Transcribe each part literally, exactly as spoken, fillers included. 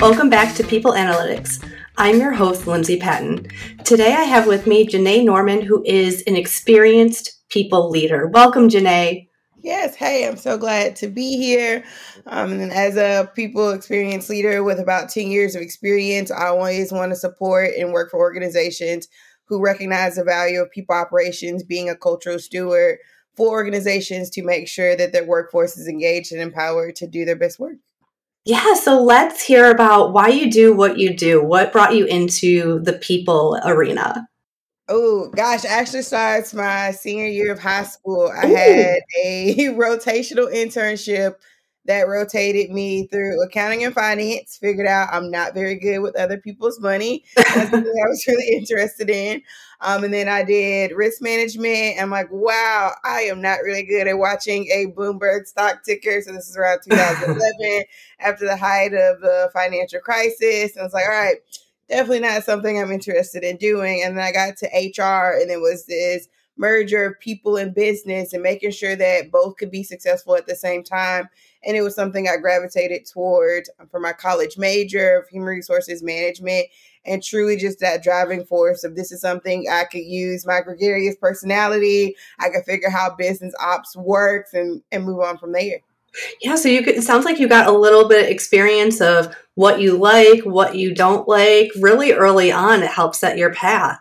Welcome back to People Analytics. I'm your host, Lindsay Patton. Today I have with me JaNaye Norman, who is an experienced people leader. Welcome, JaNaye. Yes. Hey, I'm so glad to be here. Um, and as a people experience leader with about ten years of experience, I always want to support and work for organizations who recognize the value of people operations, being a cultural steward for organizations to make sure that their workforce is engaged and empowered to do their best work. Yeah. So let's hear about why you do what you do. What brought you into the people arena? Oh, gosh, I actually started my senior year of high school. I Ooh. had a rotational internship that rotated me through accounting and finance, figured out I'm not very good with other people's money. That's something I was really interested in. Um, and then I did risk management. I'm like, wow, I am not really good at watching a Bloomberg stock ticker. So this is around two thousand eleven after the height of the financial crisis. And I was like, all right, definitely not something I'm interested in doing. And then I got to H R, and it was this merger of people and business and making sure that both could be successful at the same time. And it was something I gravitated toward for my college major of human resources management, and truly just that driving force of this is something I could use my gregarious personality. I could figure how business ops works and, and move on from there. Yeah, so you could, it sounds like you got a little bit of experience of what you like, what you don't like, really early on. It helps set your path.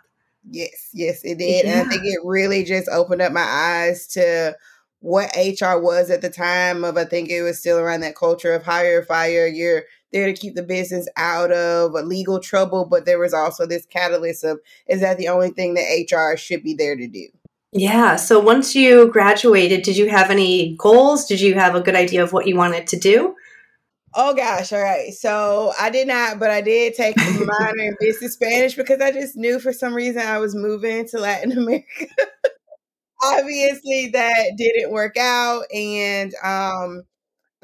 Yes, yes, it did. Yeah. And I think it really just opened up my eyes to what H R was at the time of, I think it was still around that culture of hire, fire. You're there to keep the business out of legal trouble. But there was also this catalyst of, is that the only thing that H R should be there to do? Yeah. So once you graduated, did you have any goals? Did you have a good idea of what you wanted to do? Oh, gosh. All right. So I did not, but I did take a minor in business Spanish because I just knew for some reason I was moving to Latin America. Obviously, that didn't work out. And um,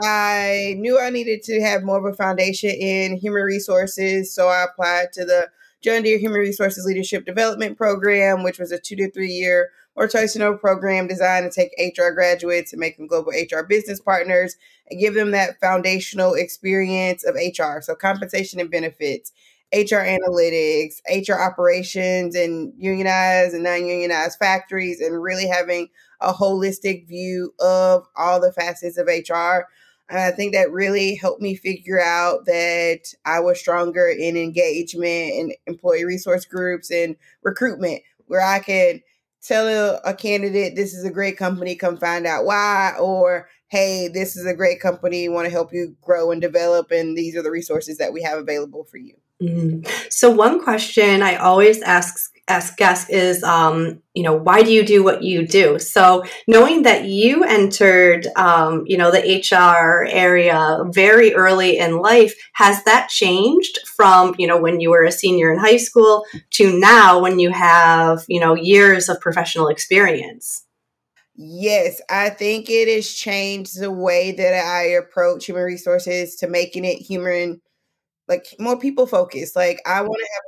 I knew I needed to have more of a foundation in human resources. So I applied to the John Deere Human Resources Leadership Development Program, which was a two to three year rotational program designed to take H R graduates and make them global H R business partners and give them that foundational experience of H R. So compensation and benefits, H R analytics, H R operations and unionized and non-unionized factories, and really having a holistic view of all the facets of H R. And I think that really helped me figure out that I was stronger in engagement and employee resource groups and recruitment, where I could tell a, a candidate, this is a great company, come find out why, or, hey, this is a great company, want to help you grow and develop, and these are the resources that we have available for you. Mm-hmm. So one question I always ask ask guests is, um, you know, why do you do what you do? So knowing that you entered, um, you know, the H R area very early in life, has that changed from, you know, when you were a senior in high school to now when you have, you know, years of professional experience? Yes, I think it has changed the way that I approach human resources to making it human, like more people focused. Like I want to have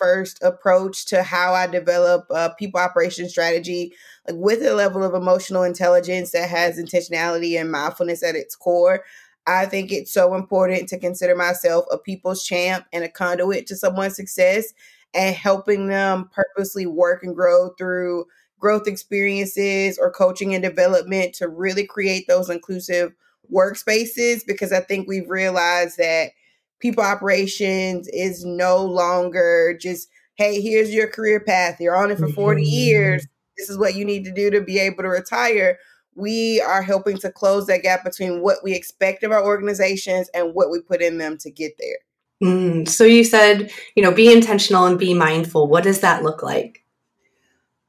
first approach to how I develop a people operations strategy, like with a level of emotional intelligence that has intentionality and mindfulness at its core. I think it's so important to consider myself a people's champ and a conduit to someone's success, and helping them purposely work and grow through growth experiences or coaching and development to really create those inclusive workspaces, because I think we've realized that people operations is no longer just, hey, here's your career path. You're on it for forty mm-hmm. years. This is what you need to do to be able to retire. We are helping to close that gap between what we expect of our organizations and what we put in them to get there. Mm, so you said, you know, be intentional and be mindful. What does that look like?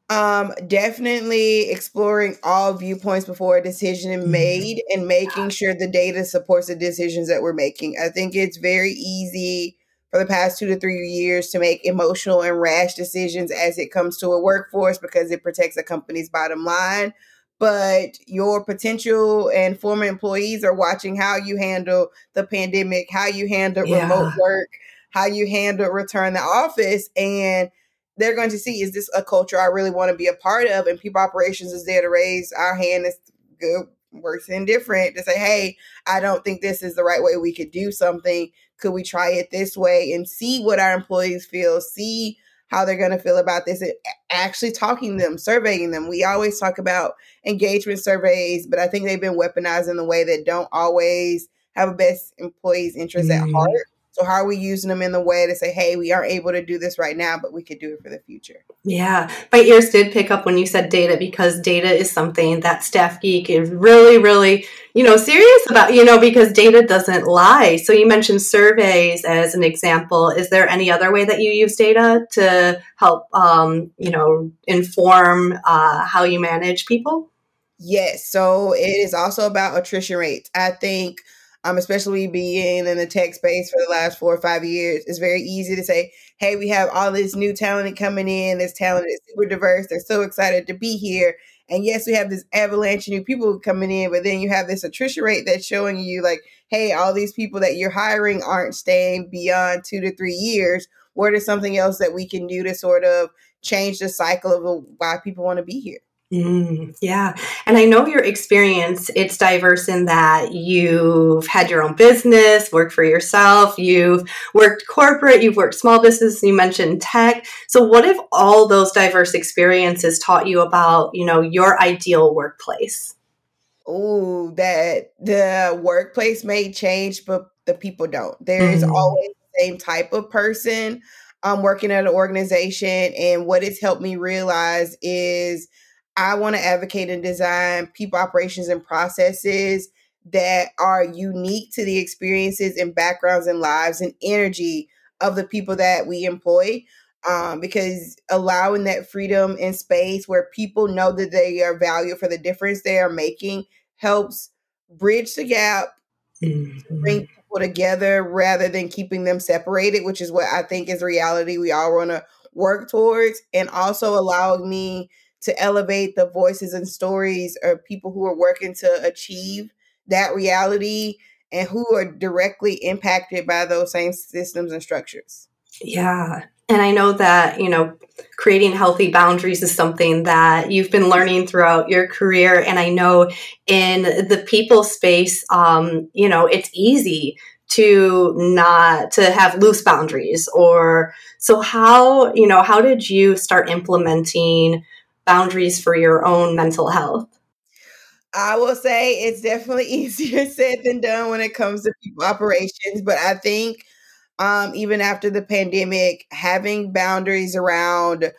Um, definitely exploring all viewpoints before a decision is made and making sure the data supports the decisions that we're making. I think it's very easy for the past two to three years to make emotional and rash decisions as it comes to a workforce because it protects a company's bottom line. But your potential and former employees are watching how you handle the pandemic, how you handle yeah. remote work, how you handle return to office, and they're going to see, is this a culture I really want to be a part of? And People Operations is there to raise our hand. It's good, worse, and different to say, hey, I don't think this is the right way we could do something. Could we try it this way and see what our employees feel, see how they're going to feel about this, and actually talking to them, surveying them. We always talk about engagement surveys, but I think they've been weaponized in a way that don't always have a best employees' interest mm-hmm. at heart. So how are we using them in the way to say, hey, we aren't able to do this right now, but we could do it for the future? Yeah. My ears did pick up when you said data, because data is something that Staff Geek is really, really, you know, serious about, you know, because data doesn't lie. So you mentioned surveys as an example. Is there any other way that you use data to help, um, you know, inform uh, how you manage people? Yes. So it is also about attrition rates. I think Um, especially being in the tech space for the last four or five years, it's very easy to say, hey, we have all this new talent coming in. This talent is super diverse. They're so excited to be here. And yes, we have this avalanche of new people coming in, but then you have this attrition rate that's showing you like, hey, all these people that you're hiring aren't staying beyond two to three years. What is something else that we can do to sort of change the cycle of why people want to be here? Mm, yeah. And I know your experience, it's diverse in that you've had your own business, worked for yourself, you've worked corporate, you've worked small business, you mentioned tech. So what if all those diverse experiences taught you about, you know, your ideal workplace? Oh, that the workplace may change, but the people don't. There is mm. always the same type of person um, working at an organization. And what it's helped me realize is I want to advocate and design people operations and processes that are unique to the experiences and backgrounds and lives and energy of the people that we employ, um, because allowing that freedom and space where people know that they are valued for the difference they are making helps bridge the gap, mm-hmm. bring people together rather than keeping them separated, which is what I think is reality we all want to work towards, and also allowing me to elevate the voices and stories of people who are working to achieve that reality and who are directly impacted by those same systems and structures. Yeah. And I know that, you know, creating healthy boundaries is something that you've been learning throughout your career. And I know in the people space, um, you know, it's easy to not to have loose boundaries. Or so how, you know, how did you start implementing boundaries for your own mental health? I will say it's definitely easier said than done when it comes to people operations. But I think um, even after the pandemic, having boundaries around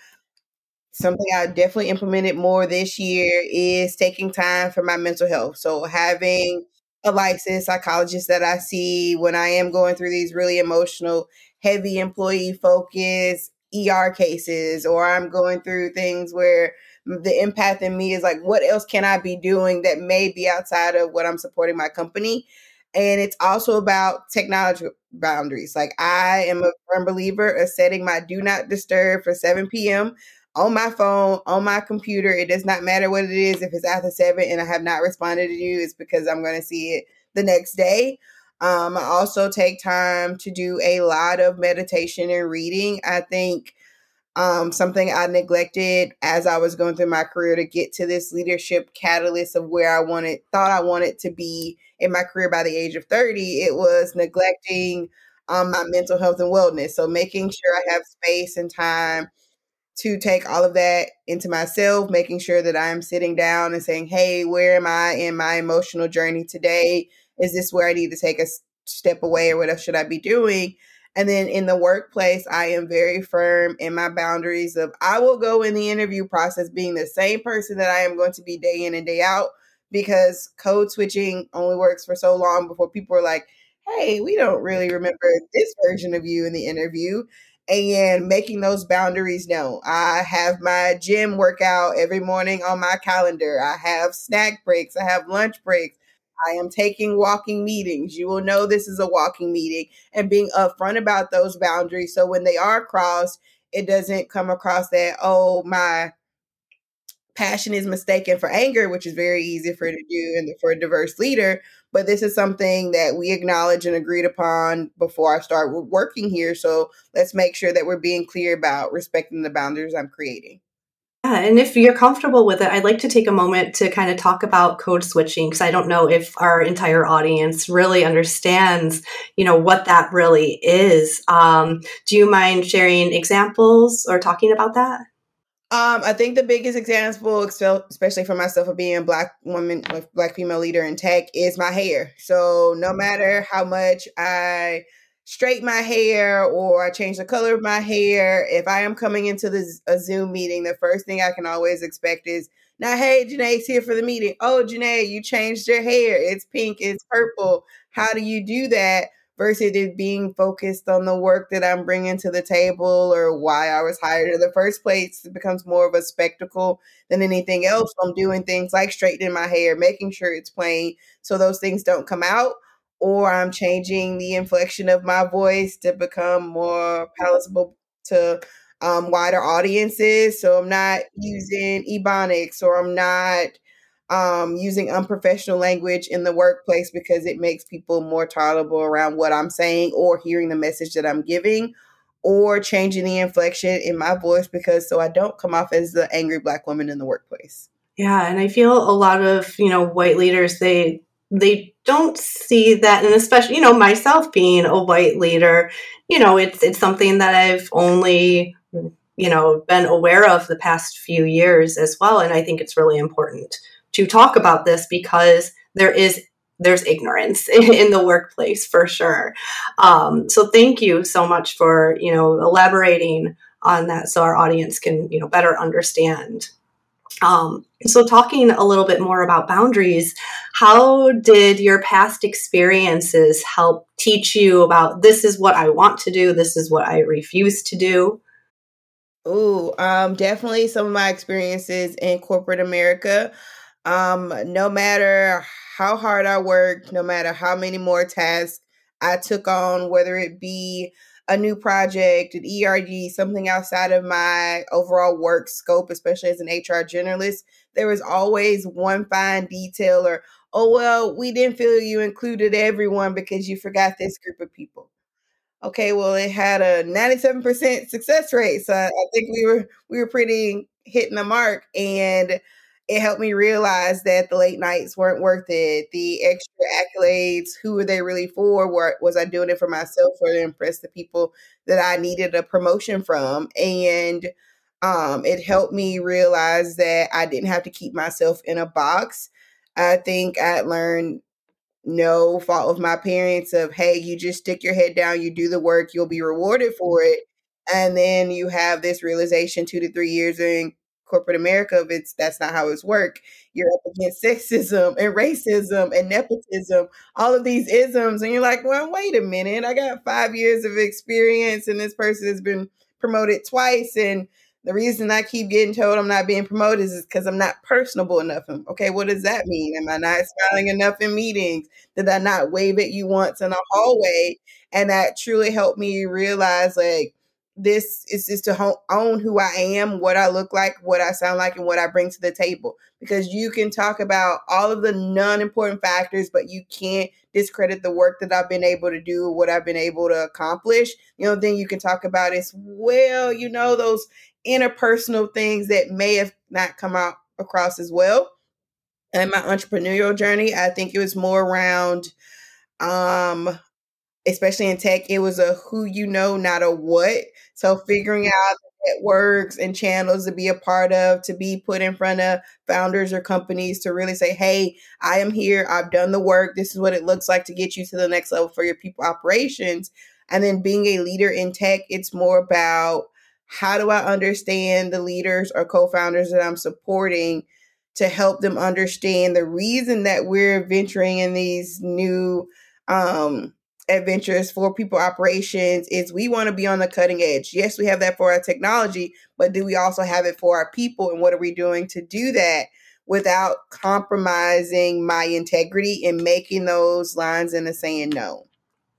something I definitely implemented more this year is taking time for my mental health. So having a licensed psychologist that I see when I am going through these really emotional, heavy employee focus E R cases, or I'm going through things where the empath in me is like, what else can I be doing that may be outside of what I'm supporting my company? And it's also about technology boundaries. Like I am a firm believer of setting my do not disturb for seven p.m. on my phone, on my computer. It does not matter what it is. If it's after seven and I have not responded to you, it's because I'm going to see it the next day. Um, I also take time to do a lot of meditation and reading. I think um, something I neglected as I was going through my career to get to this leadership catalyst of where I wanted, thought I wanted to be in my career by the age of thirty, it was neglecting um, my mental health and wellness. So making sure I have space and time to take all of that into myself, making sure that I'm sitting down and saying, hey, where am I in my emotional journey today? Is this where I need to take a step away, or what else should I be doing? And then in the workplace, I am very firm in my boundaries of I will go in the interview process being the same person that I am going to be day in and day out, because code switching only works for so long before people are like, hey, we don't really remember this version of you in the interview. And making those boundaries known. I have my gym workout every morning on my calendar. I have snack breaks. I have lunch breaks. I am taking walking meetings. You will know this is a walking meeting, and being upfront about those boundaries. So when they are crossed, it doesn't come across that, oh, my passion is mistaken for anger, which is very easy for it to do and for a diverse leader. But this is something that we acknowledge and agreed upon before I start working here. So let's make sure that we're being clear about respecting the boundaries I'm creating. Yeah, and if you're comfortable with it, I'd like to take a moment to kind of talk about code switching, because I don't know if our entire audience really understands, you know, what that really is. Um, do you mind sharing examples or talking about that? Um, I think the biggest example, especially for myself, of being a Black woman, Black female leader in tech, is my hair. So no matter how much I straighten my hair or I change the color of my hair, if I am coming into this, a Zoom meeting, the first thing I can always expect is, now, hey, JaNaye's here for the meeting. Oh, JaNaye, you changed your hair. It's pink. It's purple. How do you do that? Versus it being focused on the work that I'm bringing to the table or why I was hired in the first place. It becomes more of a spectacle than anything else. I'm doing things like straightening my hair, making sure it's plain so those things don't come out, or I'm changing the inflection of my voice to become more palatable to um, wider audiences. So I'm not using ebonics, or I'm not Um, using unprofessional language in the workplace, because it makes people more tolerable around what I'm saying or hearing the message that I'm giving, or changing the inflection in my voice because so I don't come off as the angry Black woman in the workplace. Yeah. And I feel a lot of, you know, white leaders, they, they don't see that. And especially, you know, myself being a white leader, you know, it's, it's something that I've only, you know, been aware of the past few years as well. And I think it's really important to talk about this, because there is there's ignorance in, in the workplace for sure. Um, so thank you so much for, you know, elaborating on that so our audience can, you know, better understand. Um, so talking a little bit more about boundaries, how did your past experiences help teach you about this is what I want to do, this is what I refuse to do? Ooh, um, definitely some of my experiences in corporate America. Um, no matter how hard I worked, no matter how many more tasks I took on, whether it be a new project, an E R G, something outside of my overall work scope, especially as an H R generalist, there was always one fine detail or, oh, well, we didn't feel you included everyone because you forgot this group of people. Okay, well, it had a ninety-seven percent success rate. So I think we were, we were pretty hitting the mark. And it helped me realize that the late nights weren't worth it. The extra accolades, who were they really for? Were, was I doing it for myself or to impress the people that I needed a promotion from? And um, it helped me realize that I didn't have to keep myself in a box. I think I learned, no fault of my parents, of, hey, you just stick your head down, you do the work, you'll be rewarded for it. And then you have this realization two to three years in corporate America, if it's that's not how it's work. You're up against sexism and racism and nepotism, all of these isms. And you're like, well, wait a minute. I got five years of experience and this person has been promoted twice. And the reason I keep getting told I'm not being promoted is because I'm not personable enough. Okay, what does that mean? Am I not smiling enough in meetings? Did I not wave at you once in a hallway? And that truly helped me realize, like, this is just to own who I am, what I look like, what I sound like, and what I bring to the table. Because you can talk about all of the non-important factors, but you can't discredit the work that I've been able to do, what I've been able to accomplish. You know, then you can talk about is, well, you know, those interpersonal things that may have not come out across as well. And my entrepreneurial journey, I think it was more around, um, especially in tech, it was a who you know, not a what. So figuring out the networks and channels to be a part of, to be put in front of founders or companies to really say, hey, I am here. I've done the work. This is what it looks like to get you to the next level for your people operations. And then being a leader in tech, it's more about how do I understand the leaders or co-founders that I'm supporting to help them understand the reason that we're venturing in these new um adventures for people operations is we want to be on the cutting edge. Yes, we have that for our technology, but do we also have it for our people? And what are we doing to do that without compromising my integrity and making those lines in the sand known?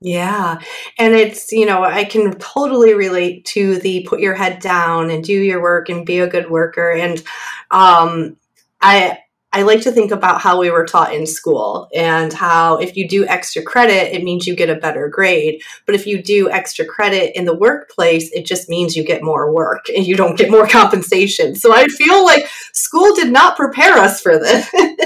Yeah. And it's, you know, I can totally relate to the put your head down and do your work and be a good worker. And um, I I like to think about how we were taught in school and how if you do extra credit, it means you get a better grade. But if you do extra credit in the workplace, it just means you get more work and you don't get more compensation. So I feel like school did not prepare us for this. No,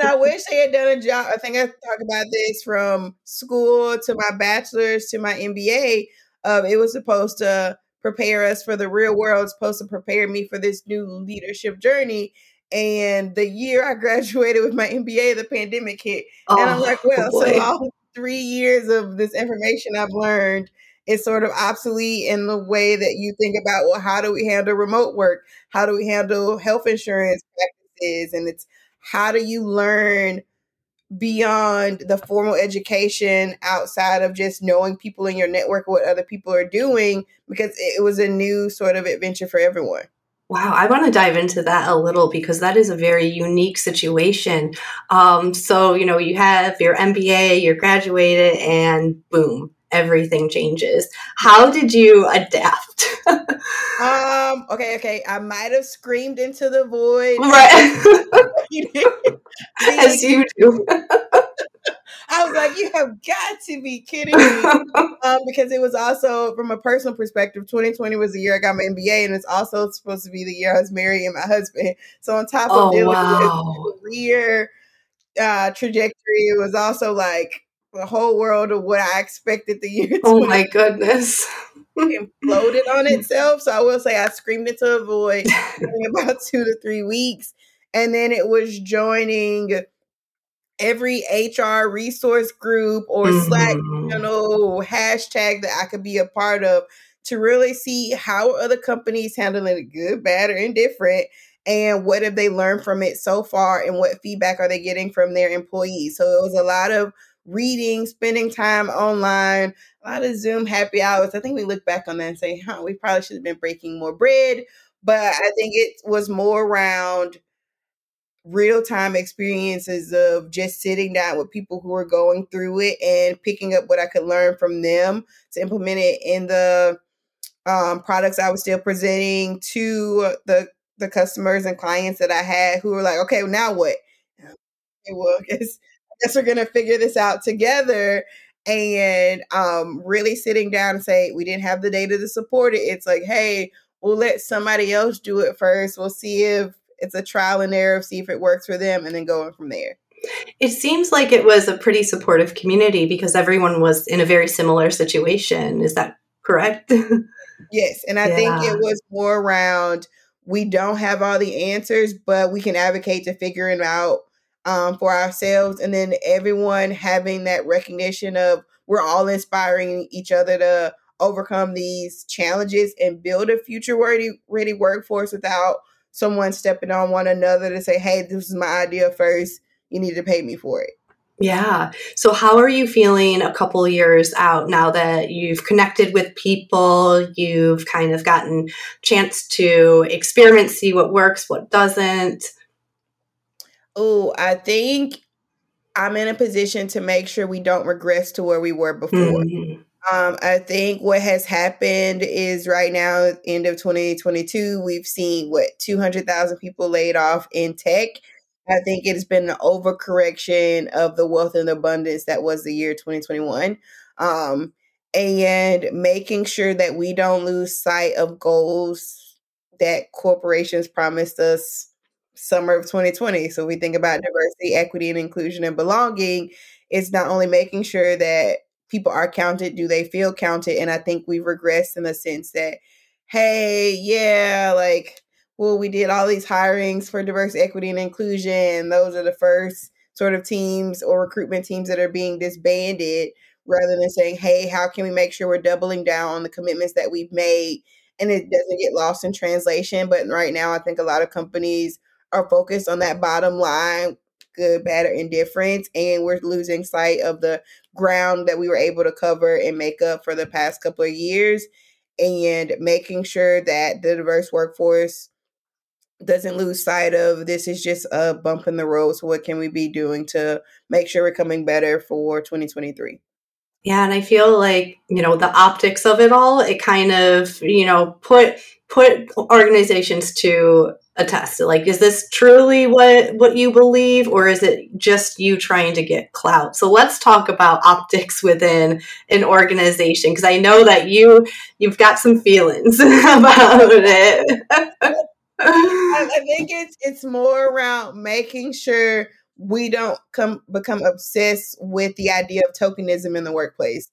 and I wish they had done a job. I think I talked about this from school to my bachelor's to my M B A. Um, it was supposed to prepare us for the real world. It's supposed to prepare me for this new leadership journey. And the year I graduated with my M B A, the pandemic hit. Oh, and I'm like, well, boy. So all three years of this information I've learned is sort of obsolete in the way that you think about, well, how do we handle remote work? How do we handle health insurance practices? And it's how do you learn beyond the formal education outside of just knowing people in your network, what other people are doing, because it was a new sort of adventure for everyone. Wow, I want to dive into that a little because that is a very unique situation. Um, so, you know, you have your M B A, you're graduated, and boom, everything changes. How did you adapt? um. Okay, okay. I might have screamed into the void. Right. As you do. I was like, you have got to be kidding me. Um, because it was also, from a personal perspective, twenty twenty was the year I got my M B A, and it's also supposed to be the year I was married and my husband. So on top of oh, dealing wow. with the career uh, trajectory, it was also like the whole world of what I expected the year. Oh my goodness. Imploded on itself. So I will say I screamed into a void in about two to three weeks. And then it was joining every H R resource group or mm-hmm. Slack channel hashtag that I could be a part of to really see how other companies handling it, good, bad, or indifferent, and what have they learned from it so far and what feedback are they getting from their employees. So it was a lot of reading, spending time online, a lot of Zoom happy hours. I think we look back on that and say, huh, we probably should have been breaking more bread. But I think it was more around real-time experiences of just sitting down with people who are going through it and picking up what I could learn from them to implement it in the um, products I was still presenting to the the customers and clients that I had who were like, okay, well, now what? Okay, well, I guess, I guess we're going to figure this out together. And um, really sitting down and say, we didn't have the data to support it. It's like, hey, we'll let somebody else do it first. We'll see if it's a trial and error, see if it works for them, and then going from there. It seems like it was a pretty supportive community because everyone was in a very similar situation. Is that correct? Yes. And I yeah. think it was more around, we don't have all the answers, but we can advocate to figure it out um, for ourselves. And then everyone having that recognition of we're all inspiring each other to overcome these challenges and build a future ready, ready workforce without someone stepping on one another to say, hey, this is my idea first. You need to pay me for it. Yeah. So how are you feeling a couple years out now that you've connected with people, you've kind of gotten chance to experiment, see what works, what doesn't? Oh, I think I'm in a position to make sure we don't regress to where we were before. Mm-hmm. Um, I think what has happened is right now, end of twenty twenty-two, we've seen, what, two hundred thousand people laid off in tech. I think it's been an overcorrection of the wealth and abundance that was the year twenty twenty-one. Um, and making sure that we don't lose sight of goals that corporations promised us summer of twenty twenty. So we think about diversity, equity, and inclusion and belonging. It's not only making sure that people are counted. Do they feel counted? And I think we've regressed in the sense that, hey, yeah, like, well, we did all these hirings for diverse equity and inclusion. And those are the first sort of teams or recruitment teams that are being disbanded rather than saying, hey, how can we make sure we're doubling down on the commitments that we've made? And it doesn't get lost in translation. But right now, I think a lot of companies are focused on that bottom line, good, bad, or indifference. And we're losing sight of the ground that we were able to cover and make up for the past couple of years, and making sure that the diverse workforce doesn't lose sight of this is just a bump in the road. So what can we be doing to make sure we're coming better for twenty twenty-three? Yeah. And I feel like, you know, the optics of it all, it kind of, you know, put, put organizations to attest to, like, is this truly what, what you believe, or is it just you trying to get clout? So let's talk about optics within an organization, because I know that you, you've got some feelings about it. I think it's, it's more around making sure we don't come become obsessed with the idea of tokenism in the workplace.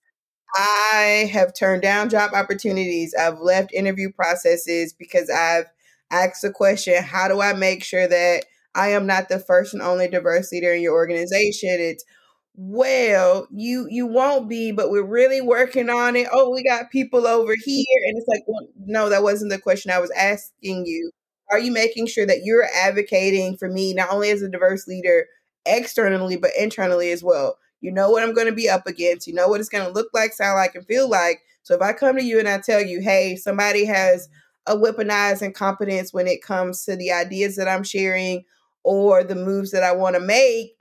I have turned down job opportunities. I've left interview processes because I've asked the question, how do I make sure that I am not the first and only diverse leader in your organization? It's, well, you you won't be, but we're really working on it. Oh, we got people over here. And it's like, well, no, that wasn't the question I was asking you. Are you making sure that you're advocating for me, not only as a diverse leader externally, but internally as well? You know what I'm going to be up against. You know what it's going to look like, sound like, and feel like. So if I come to you and I tell you, hey, somebody has a weaponized incompetence when it comes to the ideas that I'm sharing or the moves that I want to make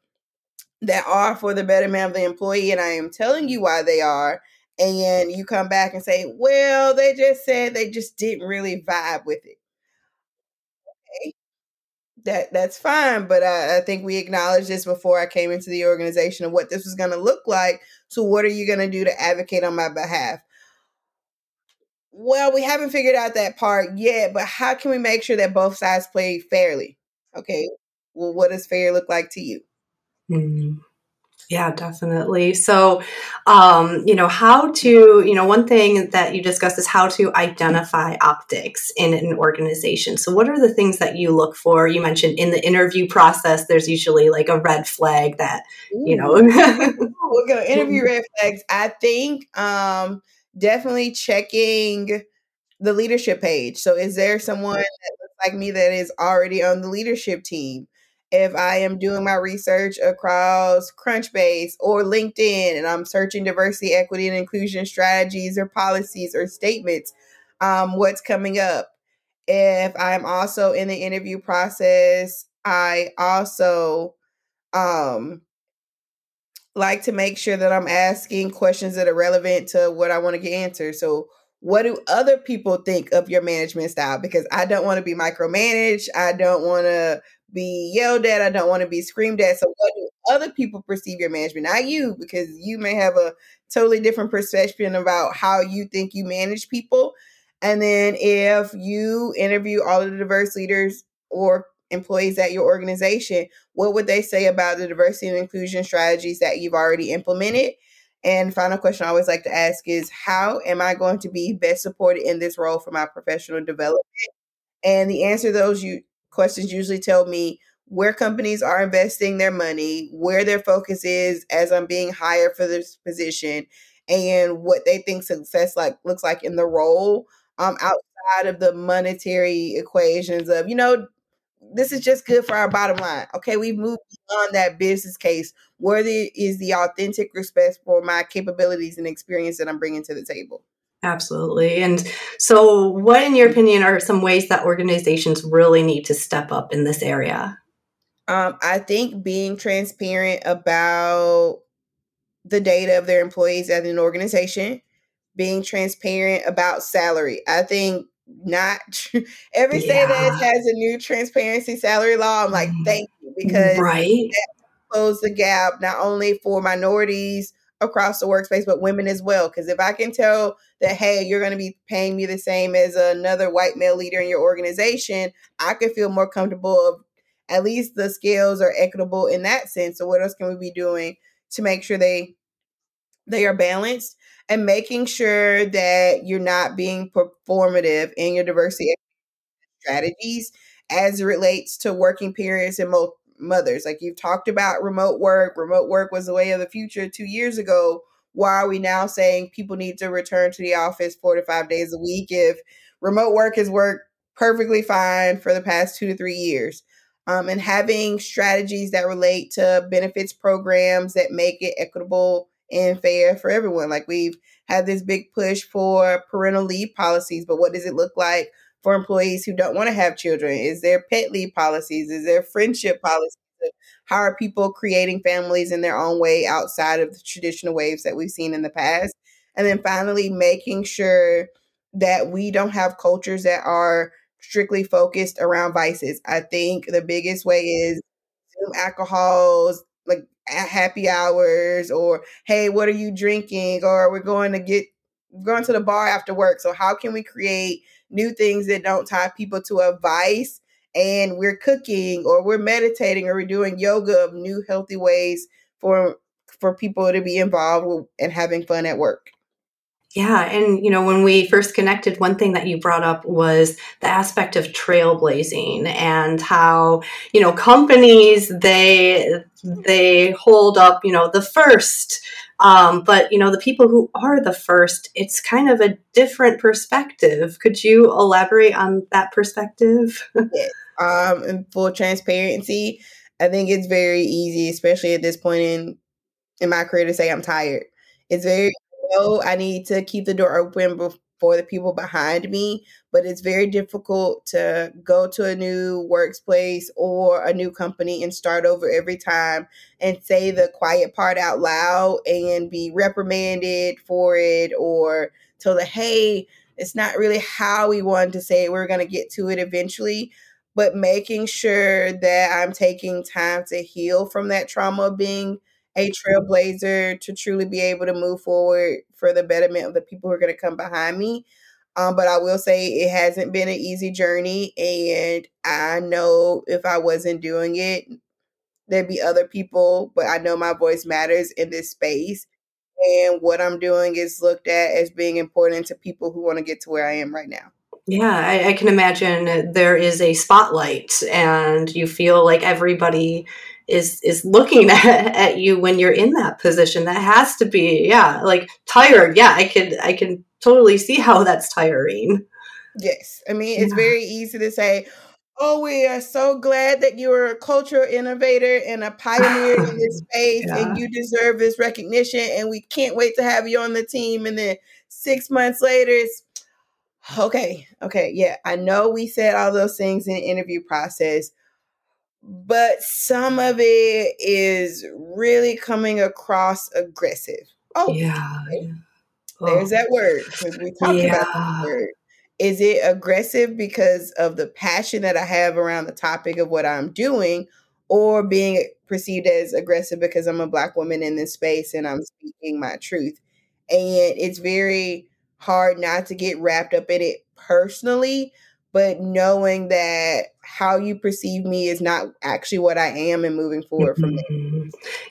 that are for the betterment of the employee, and I am telling you why they are, and you come back and say, well, they just said they just didn't really vibe with it. Okay. That that's fine. But I, I think we acknowledged this before I came into the organization of what this was going to look like. So what are you going to do to advocate on my behalf? Well, we haven't figured out that part yet, but how can we make sure that both sides play fairly? Okay. Well, what does fair look like to you? Mm-hmm. Yeah, definitely. So, um, you know, how to, you know, one thing that you discussed is how to identify optics in an organization. So what are the things that you look for? You mentioned in the interview process, there's usually like a red flag that, you know. We're going to interview red flags. I think um, definitely checking the leadership page. So is there someone that looks like me that is already on the leadership team? If I am doing my research across Crunchbase or LinkedIn and I'm searching diversity, equity, and inclusion strategies or policies or statements, um, what's coming up? If I'm also in the interview process, I also um, like to make sure that I'm asking questions that are relevant to what I want to get answered. So what do other people think of your management style? Because I don't want to be micromanaged. I don't want to be yelled at. I don't want to be screamed at. So what do other people perceive your management? Not you, because you may have a totally different perception about how you think you manage people. And then if you interview all of the diverse leaders or employees at your organization, what would they say about the diversity and inclusion strategies that you've already implemented? And final question I always like to ask is, how am I going to be best supported in this role for my professional development? And the answer to those you questions usually tell me where companies are investing their money, where their focus is as I'm being hired for this position, and what they think success like looks like in the role, um, outside of the monetary equations of, you know, this is just good for our bottom line. Okay, we've moved beyond that business case. Where there is the authentic respect for my capabilities and experience that I'm bringing to the table? Absolutely. And so what, in your opinion, are some ways that organizations really need to step up in this area? Um, I think being transparent about the data of their employees at an organization, being transparent about salary. I think not every state yeah. that has a new transparency salary law. I'm like, thank you, because right. that closes the gap not only for minorities across the workspace, but women as well. Because if I can tell that, hey, you're going to be paying me the same as another white male leader in your organization, I could feel more comfortable of at least the scales are equitable in that sense. So what else can we be doing to make sure they they are balanced, and making sure that you're not being performative in your diversity strategies as it relates to working parents and mo- mothers. Like you've talked about remote work. Remote work was the way of the future two years ago. Why are we now saying people need to return to the office four to five days a week if remote work has worked perfectly fine for the past two to three years? Um, and having strategies that relate to benefits programs that make it equitable and fair for everyone. Like we've had this big push for parental leave policies, but what does it look like for employees who don't want to have children? Is there pet leave policies? Is there friendship policies? How are people creating families in their own way outside of the traditional waves that we've seen in the past? And then finally, making sure that we don't have cultures that are strictly focused around vices. I think the biggest way is Zoom alcohols, like at happy hours, or, hey, what are you drinking? Or we're going to get going to the bar after work. So how can we create new things that don't tie people to a vice? And we're cooking, or we're meditating, or we're doing yoga, of new healthy ways for for people to be involved with and having fun at work. Yeah. And, you know, when we first connected, one thing that you brought up was the aspect of trailblazing and how, you know, companies, they, they hold up, you know, the first, um, but, you know, the people who are the first, it's kind of a different perspective. Could you elaborate on that perspective? Yes. Um, in full transparency, I think it's very easy, especially at this point in, in my career, to say I'm tired. It's very No, I need to keep the door open for the people behind me, but it's very difficult to go to a new workplace or a new company and start over every time and say the quiet part out loud and be reprimanded for it, or tell the, hey, it's not really how we wanted to say it. We're going to get to it eventually. But making sure that I'm taking time to heal from that trauma of being a trailblazer, to truly be able to move forward for the betterment of the people who are going to come behind me. Um, but I will say it hasn't been an easy journey. And I know if I wasn't doing it, there'd be other people, but I know my voice matters in this space. And what I'm doing is looked at as being important to people who want to get to where I am right now. Yeah, I, I can imagine there is a spotlight and you feel like everybody is is looking at, at you when you're in that position. That has to be, yeah, like tired. Yeah, I could I can totally see how that's tiring. Yes. I mean, it's yeah. very easy to say, oh, we are so glad that you're a cultural innovator and a pioneer in this space, yeah. and you deserve this recognition, and we can't wait to have you on the team. And then six months later, it's okay, okay, yeah, I know we said all those things in the interview process, but some of it is really coming across aggressive. Oh, yeah. Okay. Oh. There's that word. We talked yeah. about that word. Is it aggressive because of the passion that I have around the topic of what I'm doing, or being perceived as aggressive because I'm a Black woman in this space and I'm speaking my truth? And it's very hard not to get wrapped up in it personally, but knowing that how you perceive me is not actually what I am, and moving forward from there.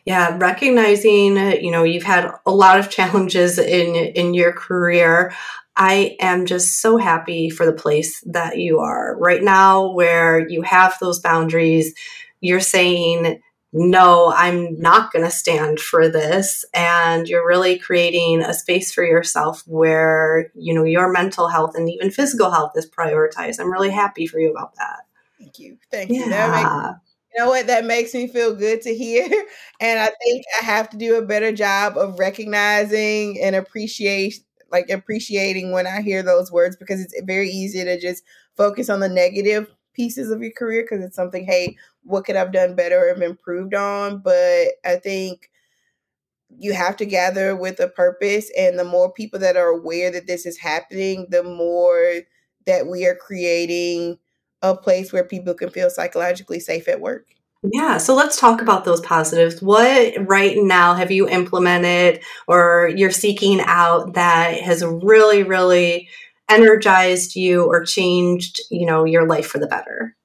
Yeah, recognizing, you know, you've had a lot of challenges in in your career. I am just so happy for the place that you are right now, where you have those boundaries. You're saying, no, I'm not going to stand for this. And you're really creating a space for yourself where, you know, your mental health and even physical health is prioritized. I'm really happy for you about that. Thank you. Thank yeah. you. That makes, you know what? That makes me feel good to hear. And I think I have to do a better job of recognizing and appreciate, like appreciating when I hear those words, because it's very easy to just focus on the negative pieces of your career, because it's something, hey, what could I've done better or have improved on? But I think you have to gather with a purpose, and the more people that are aware that this is happening, the more that we are creating a place where people can feel psychologically safe at work. Yeah. So let's talk about those positives. What right now have you implemented or you're seeking out that has really, really energized you or changed, you know, your life for the better?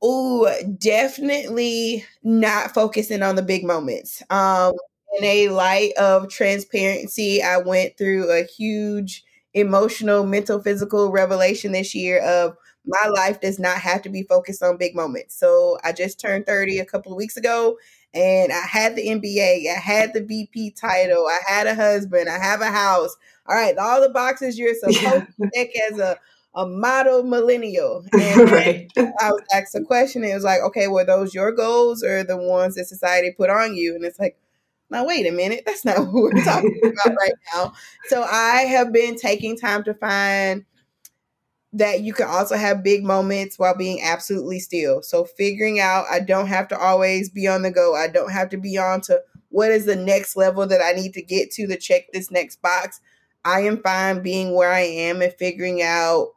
Oh, definitely not focusing on the big moments. Um, in a light of transparency, I went through a huge emotional, mental, physical revelation this year of my life does not have to be focused on big moments. So I just turned thirty a couple of weeks ago, and I had the M B A, I had the V P title, I had a husband, I have a house. All right, all the boxes you're supposed yeah. to check as a a model millennial. And right. I was asked a question. And it was like, okay, were those your goals or the ones that society put on you? And it's like, now, wait a minute. That's not what we're talking about right now. So I have been taking time to find that you can also have big moments while being absolutely still. So figuring out, I don't have to always be on the go. I don't have to be on to what is the next level that I need to get to to check this next box. I am fine being where I am and figuring out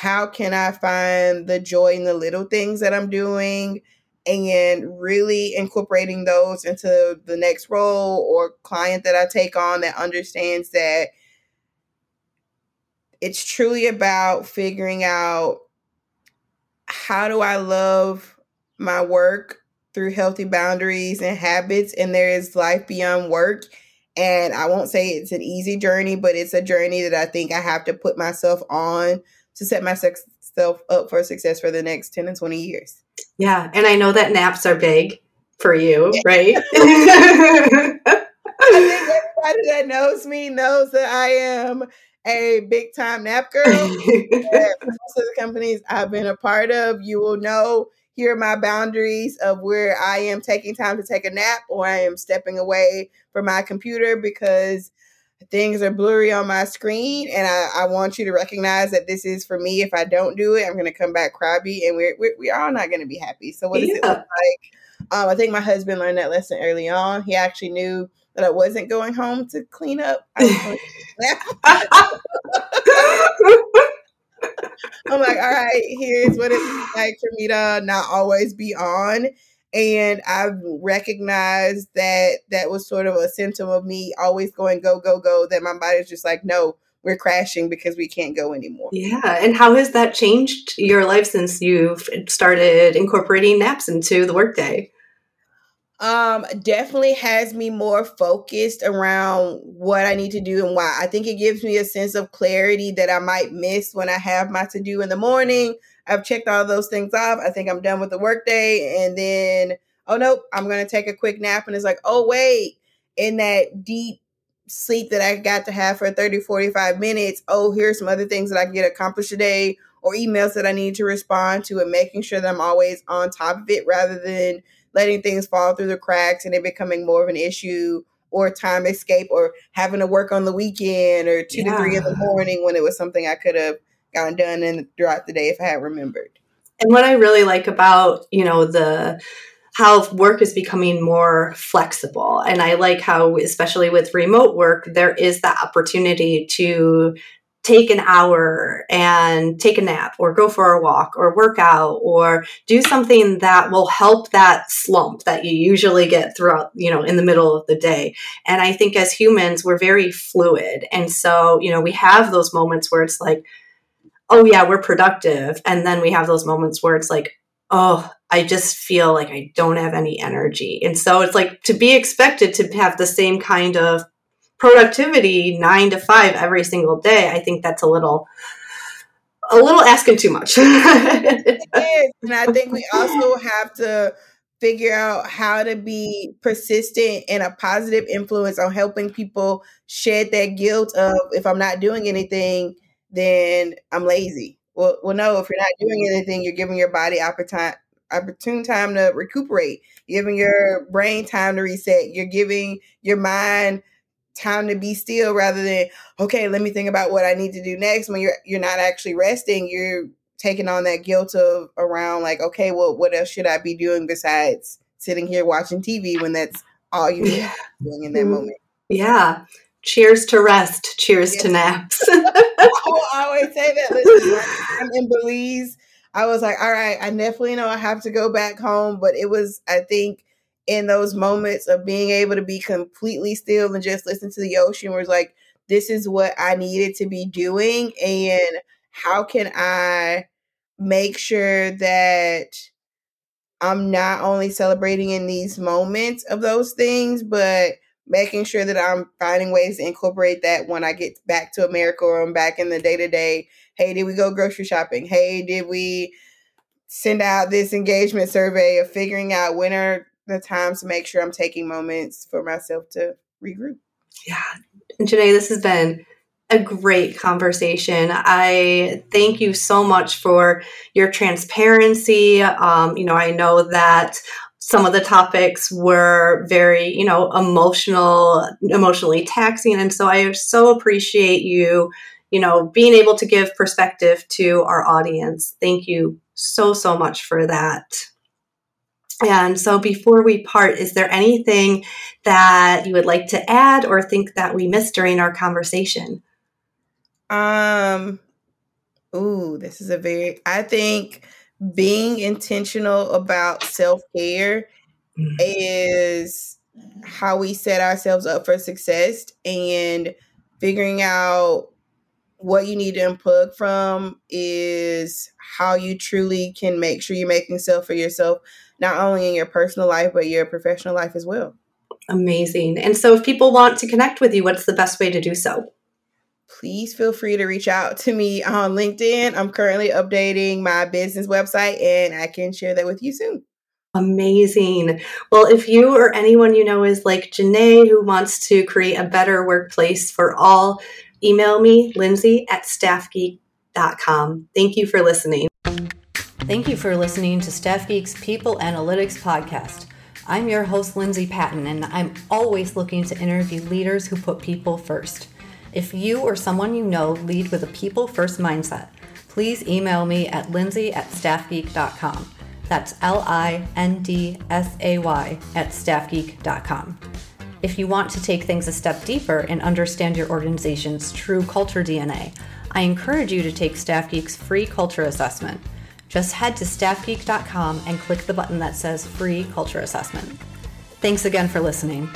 how can I find the joy in the little things that I'm doing and really incorporating those into the next role or client that I take on that understands that it's truly about figuring out how do I love my work through healthy boundaries and habits, and there is life beyond work. And I won't say it's an easy journey, but it's a journey that I think I have to put myself on to set myself up for success for the next ten and twenty years. Yeah. And I know that naps are big for you, right? I think everybody that knows me knows that I am a big time nap girl. Most of the companies I've been a part of, you will know, here are my boundaries of where I am taking time to take a nap or I am stepping away from my computer because things are blurry on my screen. And I, I want you to recognize that this is for me. If I don't do it, I'm going to come back crabby and we're, we're, we are not going to be happy. So what does yeah. it look like? Um, I think my husband learned that lesson early on. He actually knew that I wasn't going home to clean up. I was going to nap. I'm like, all right, here's what it's like for me to not always be on. And I've recognized that that was sort of a symptom of me always going, go, go, go, that my body's just like, no, we're crashing because we can't go anymore. Yeah. And how has that changed your life since you've started incorporating naps into the workday? Um, definitely has me more focused around what I need to do and why. I think it gives me a sense of clarity that I might miss when I have my to-do in the morning. I've checked all those things off. I think I'm done with the workday. And then, oh, nope, I'm going to take a quick nap. And it's like, oh, wait, in that deep sleep that I got to have for thirty, forty-five minutes, oh, here's some other things that I can get accomplished today or emails that I need to respond to and making sure that I'm always on top of it rather than letting things fall through the cracks and it becoming more of an issue or time escape or having to work on the weekend or two yeah. to three in the morning when it was something I could have gotten done in, throughout the day if I had remembered. And what I really like about, you know, the how work is becoming more flexible. And I like how, especially with remote work, there is the opportunity to take an hour and take a nap or go for a walk or work out or do something that will help that slump that you usually get throughout, you know, in the middle of the day. And I think as humans, we're very fluid. And so, you know, we have those moments where it's like, oh yeah, we're productive. And then we have those moments where it's like, oh, I just feel like I don't have any energy. And so it's like to be expected to have the same kind of productivity nine to five every single day. I think that's a little, a little asking too much. It is. And I think we also have to figure out how to be persistent and a positive influence on helping people shed that guilt of if I'm not doing anything, then I'm lazy. Well, well, no, if you're not doing anything, you're giving your body opportunity. opportune time to recuperate, you're giving your brain time to reset. You're giving your mind time to be still rather than, okay, let me think about what I need to do next. When you're you're not actually resting, you're taking on that guilt of around like, okay, well, what else should I be doing besides sitting here watching T V when that's all you're yeah. doing in that moment? Yeah. Cheers to rest. Cheers yes. to naps. I will always say that. Listen, I'm in Belize. I was like, all right, I definitely know I have to go back home. But it was, I think, in those moments of being able to be completely still and just listen to the ocean where it's like, this is what I needed to be doing. And how can I make sure that I'm not only celebrating in these moments of those things, but making sure that I'm finding ways to incorporate that when I get back to America or I'm back in the day-to-day. Hey, did we go grocery shopping? Hey, did we send out this engagement survey of figuring out when are the times to make sure I'm taking moments for myself to regroup? Yeah. And JaNaye, this has been a great conversation. I thank you so much for your transparency. Um, you know, I know that some of the topics were very, you know, emotional, emotionally taxing. And so I so appreciate you, you know, being able to give perspective to our audience. Thank you so, so much for that. And so before we part, is there anything that you would like to add or think that we missed during our conversation? Um, Ooh, this is a very, I think being intentional about self-care mm-hmm. is how we set ourselves up for success, and figuring out what you need to unplug from is how you truly can make sure you're making self for yourself, not only in your personal life, but your professional life as well. Amazing. And so if people want to connect with you, what's the best way to do so? Please feel free to reach out to me on LinkedIn. I'm currently updating my business website, and I can share that with you soon. Amazing. Well, if you or anyone you know is like JaNaye, who wants to create a better workplace for all, email me, Lindsay at staff geek dot com. Thank you for listening. Thank you for listening to Staff Geek's People Analytics Podcast. I'm your host, Lindsay Patton, and I'm always looking to interview leaders who put people first. If you or someone you know lead with a people-first mindset, please email me at lindsay at staff geek dot com. That's L I N D S A Y at staff geek dot com. If you want to take things a step deeper and understand your organization's true culture D N A, I encourage you to take Staff Geek's free culture assessment. Just head to staff geek dot com and click the button that says free culture assessment. Thanks again for listening.